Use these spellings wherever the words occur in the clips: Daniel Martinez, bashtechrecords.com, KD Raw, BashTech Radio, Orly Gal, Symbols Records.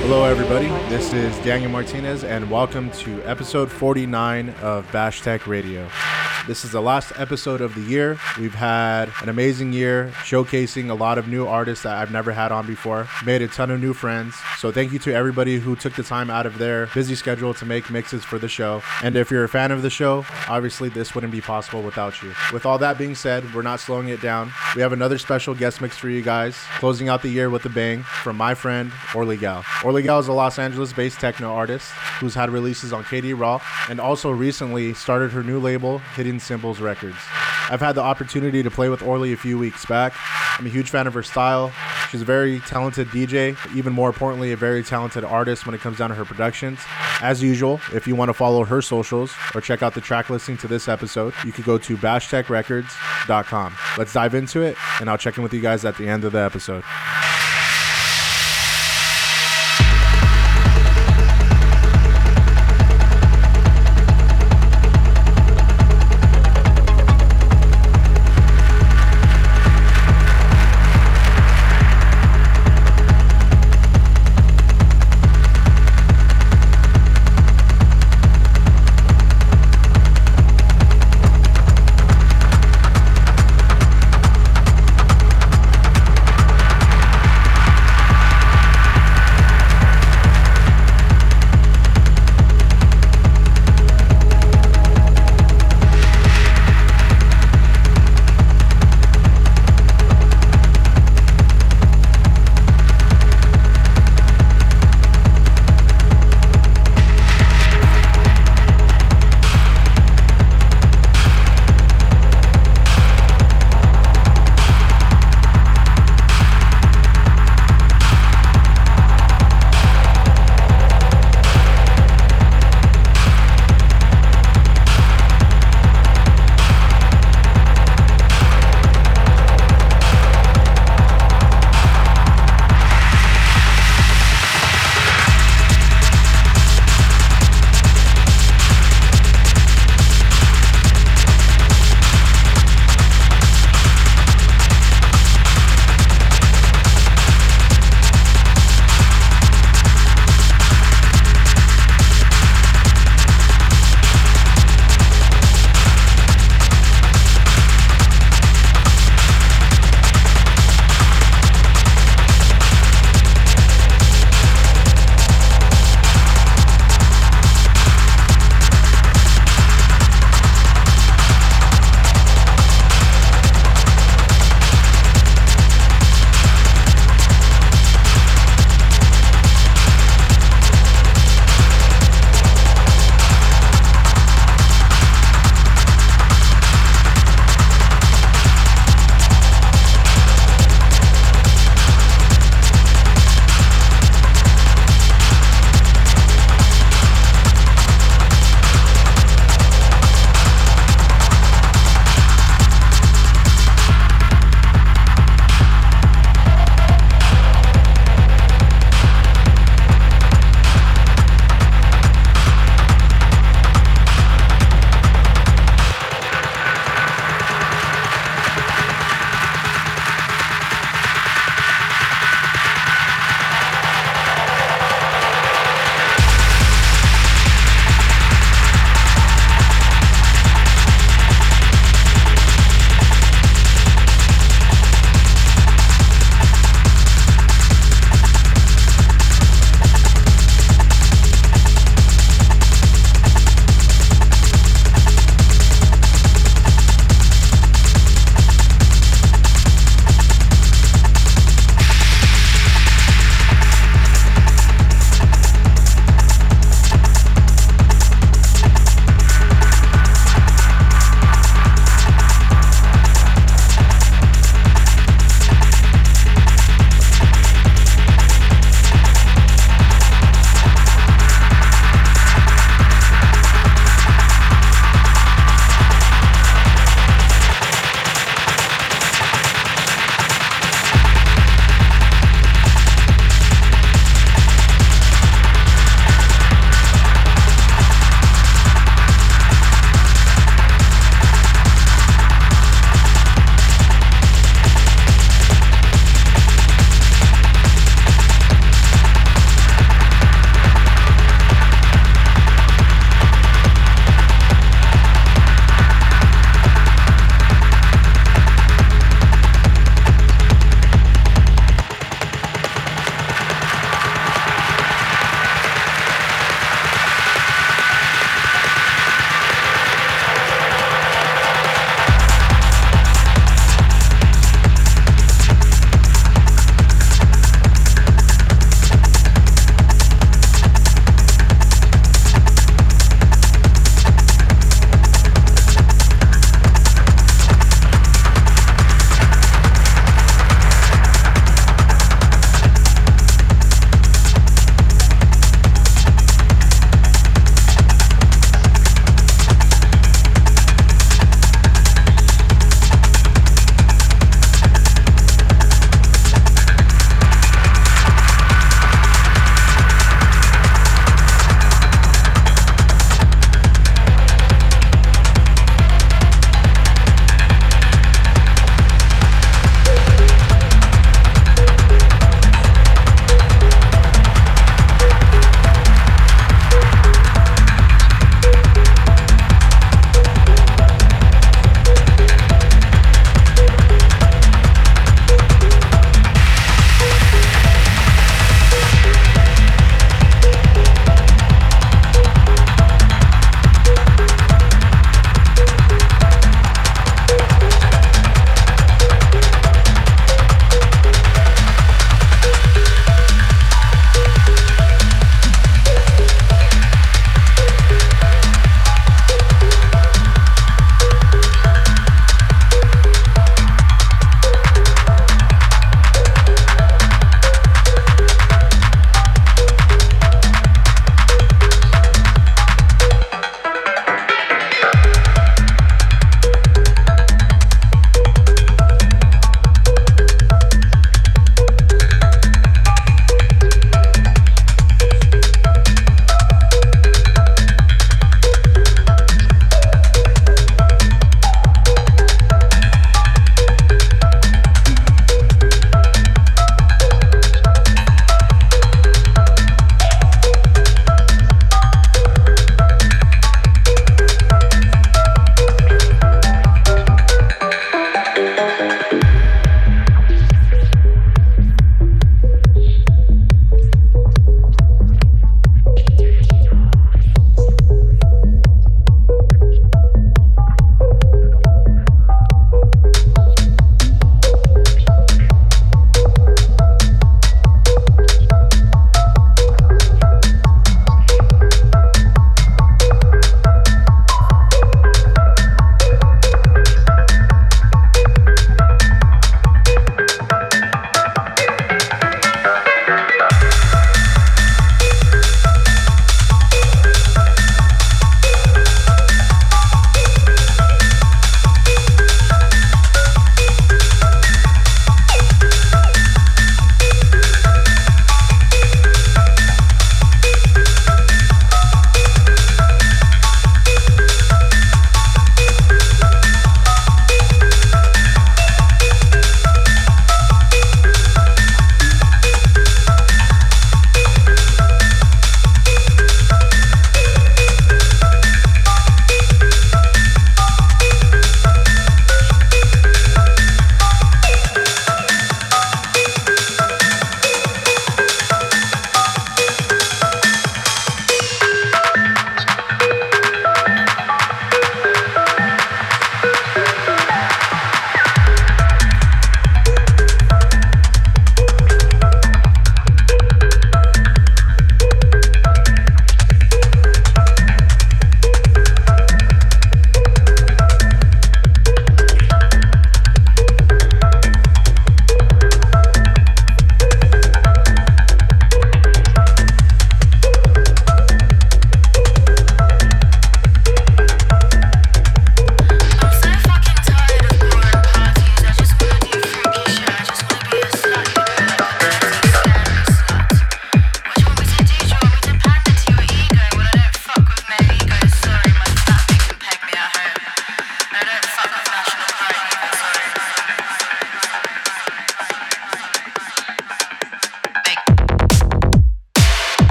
Hello everybody, this is Daniel Martinez and welcome to episode 49 of BashTech Radio. This is the last episode of the year. We've had an amazing year showcasing a lot of new artists that I've never had on before. Made a ton of new friends. So thank you to everybody who took the time out of their busy schedule to make mixes for the show. And if you're a fan of the show, obviously this wouldn't be possible without you. With all that being said, we're not slowing it down. We have another special guest mix for you guys, closing out the year with a bang from my friend Orly Gal. Orly Gal is a Los Angeles-based techno artist who's had releases on KD Raw and also recently started her new label, Symbols Records. I've had the opportunity to play with Orly a few weeks back. I'm a huge fan of her style. She's a very talented DJ, even more importantly, a very talented artist when it comes down to her productions. As usual, if you want to follow her socials or check out the track listing to this episode, you could go to bashtechrecords.com. Let's dive into it, and I'll check in with you guys at the end of the episode.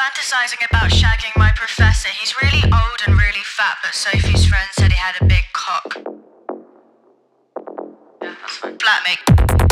fantasizing about shagging my professor. He's really old and really fat, but Sophie's friend said he had a big cock. Yeah, that's fine. Flatmate.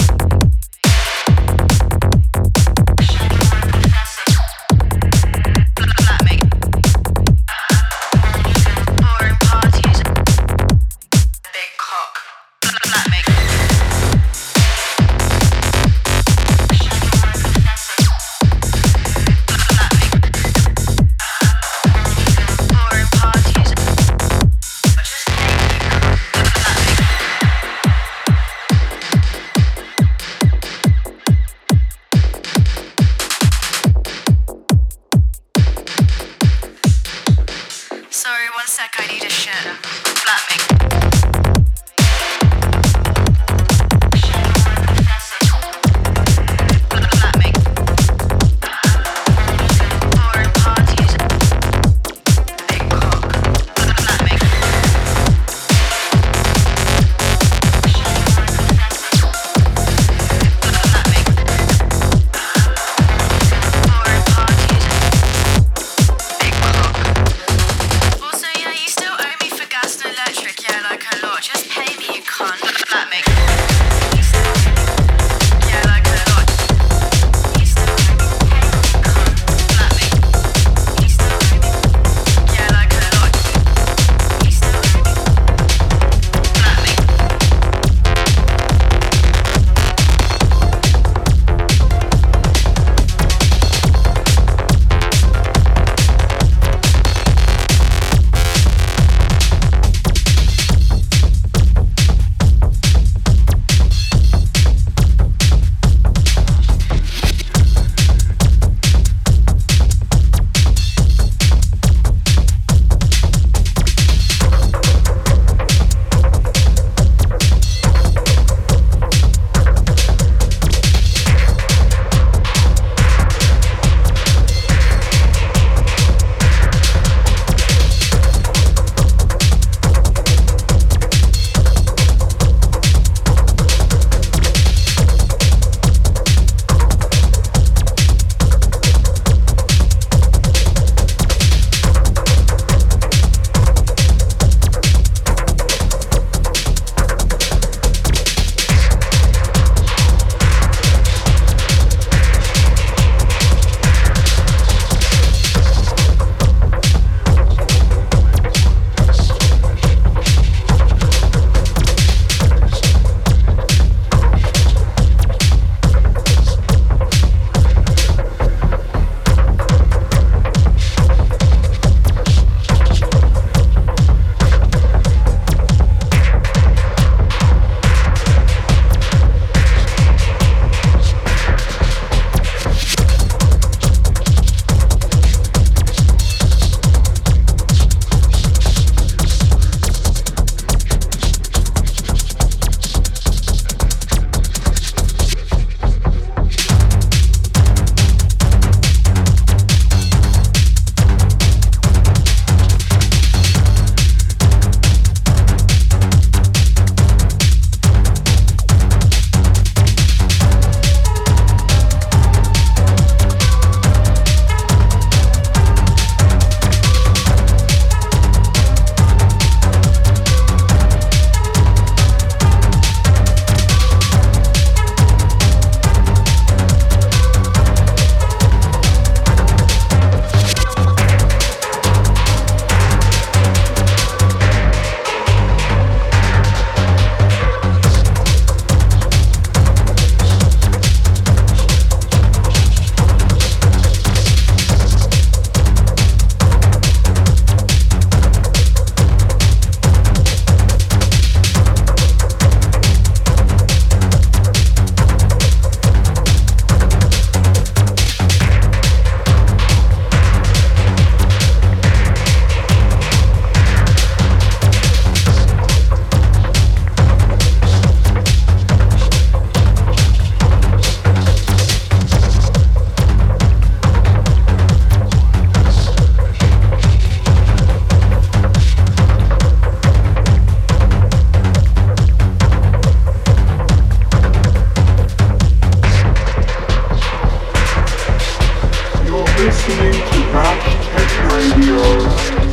listening to BashTech Radio.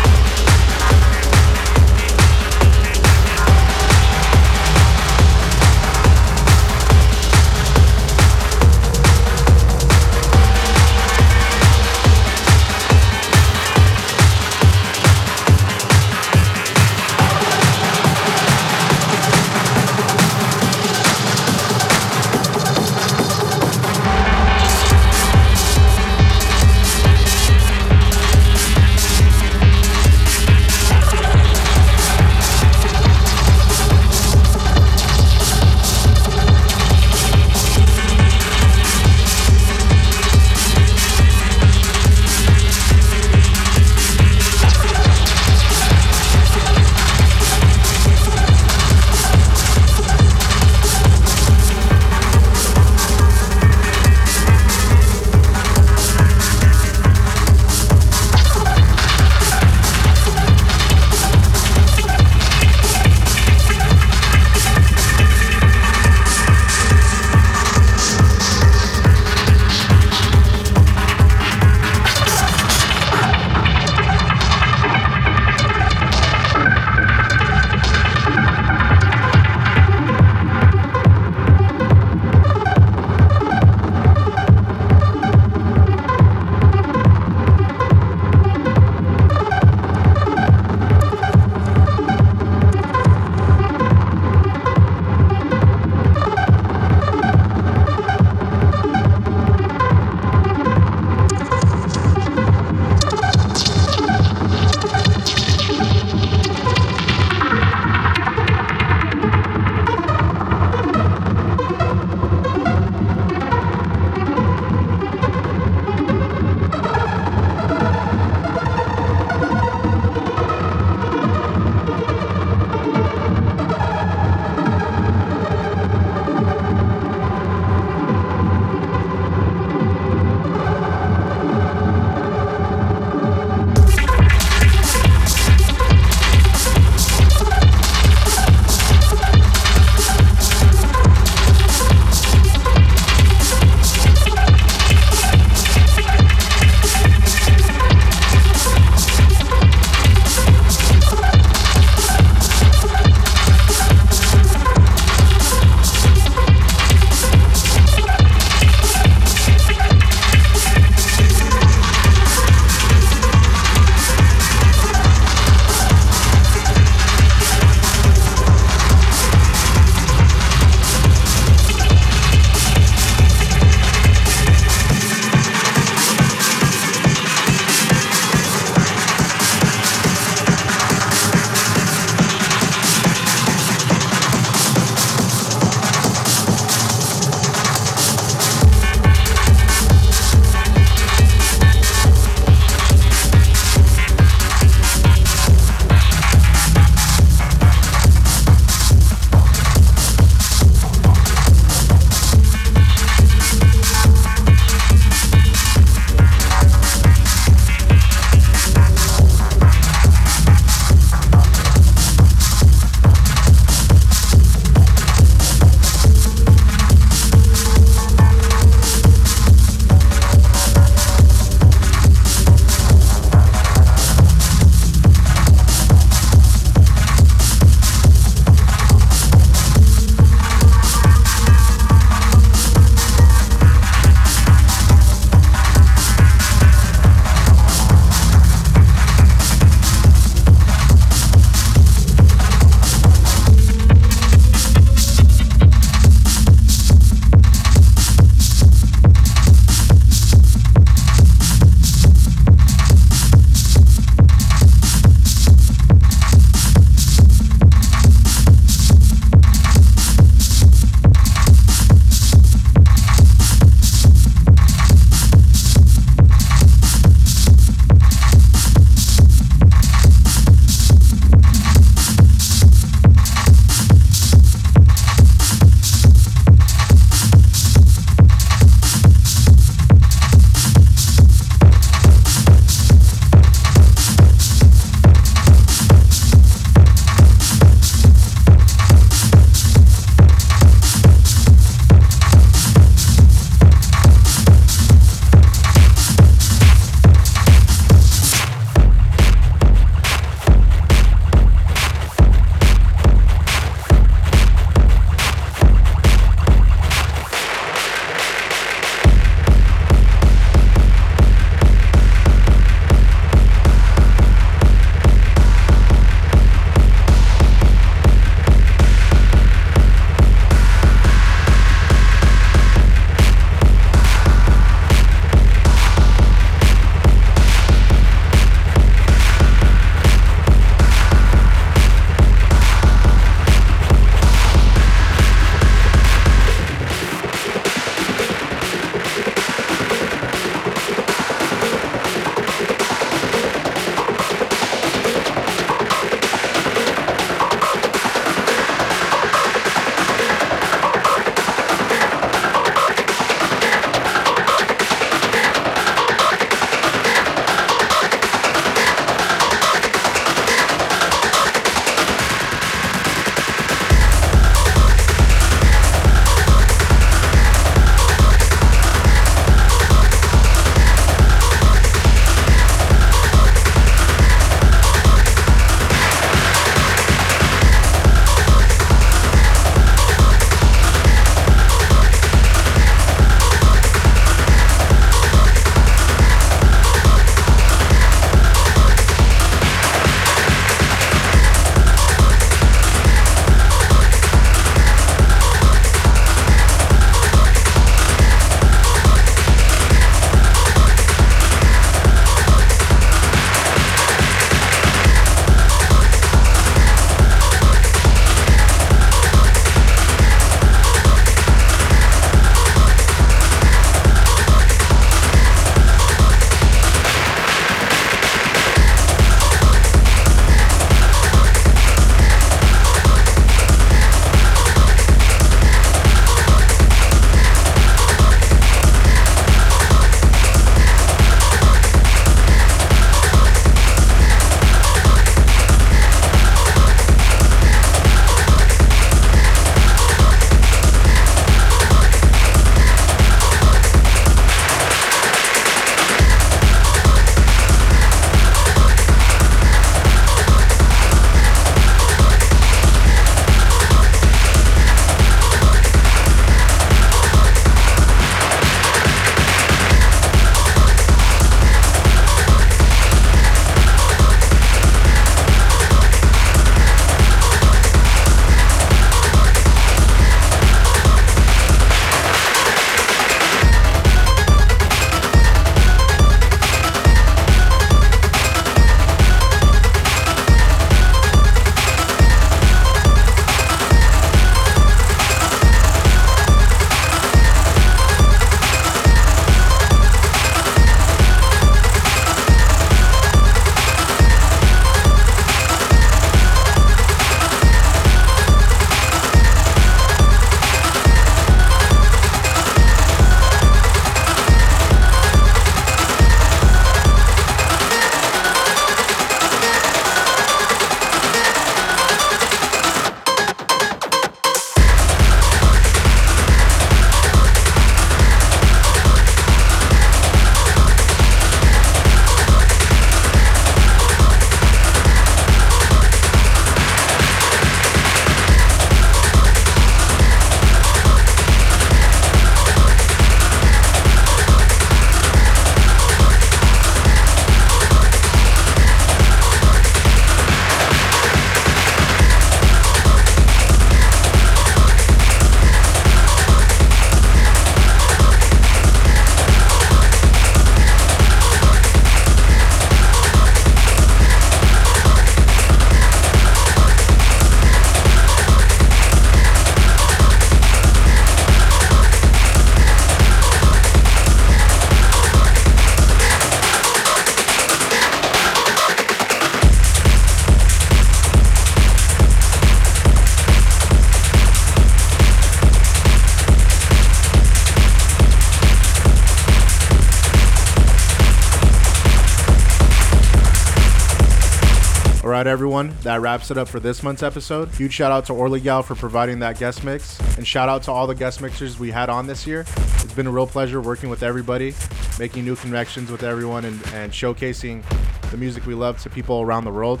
right, everyone, that wraps it up for this month's episode. Huge shout out to Orly Gal for providing that guest mix, and shout out to all the guest mixers we had on this year. It's been a real pleasure working with everybody, making new connections with everyone, and showcasing the music we love to people around the world.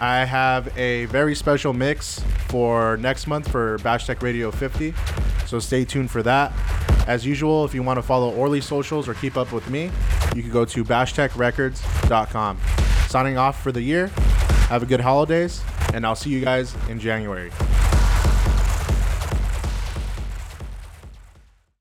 I have a very special mix for next month for BashTech Radio 50, so stay tuned for that. As usual, if you want to follow Orly socials or keep up with me, you can go to bashtechrecords.com. Signing off for the year. Have a good holidays, and I'll see you guys in January.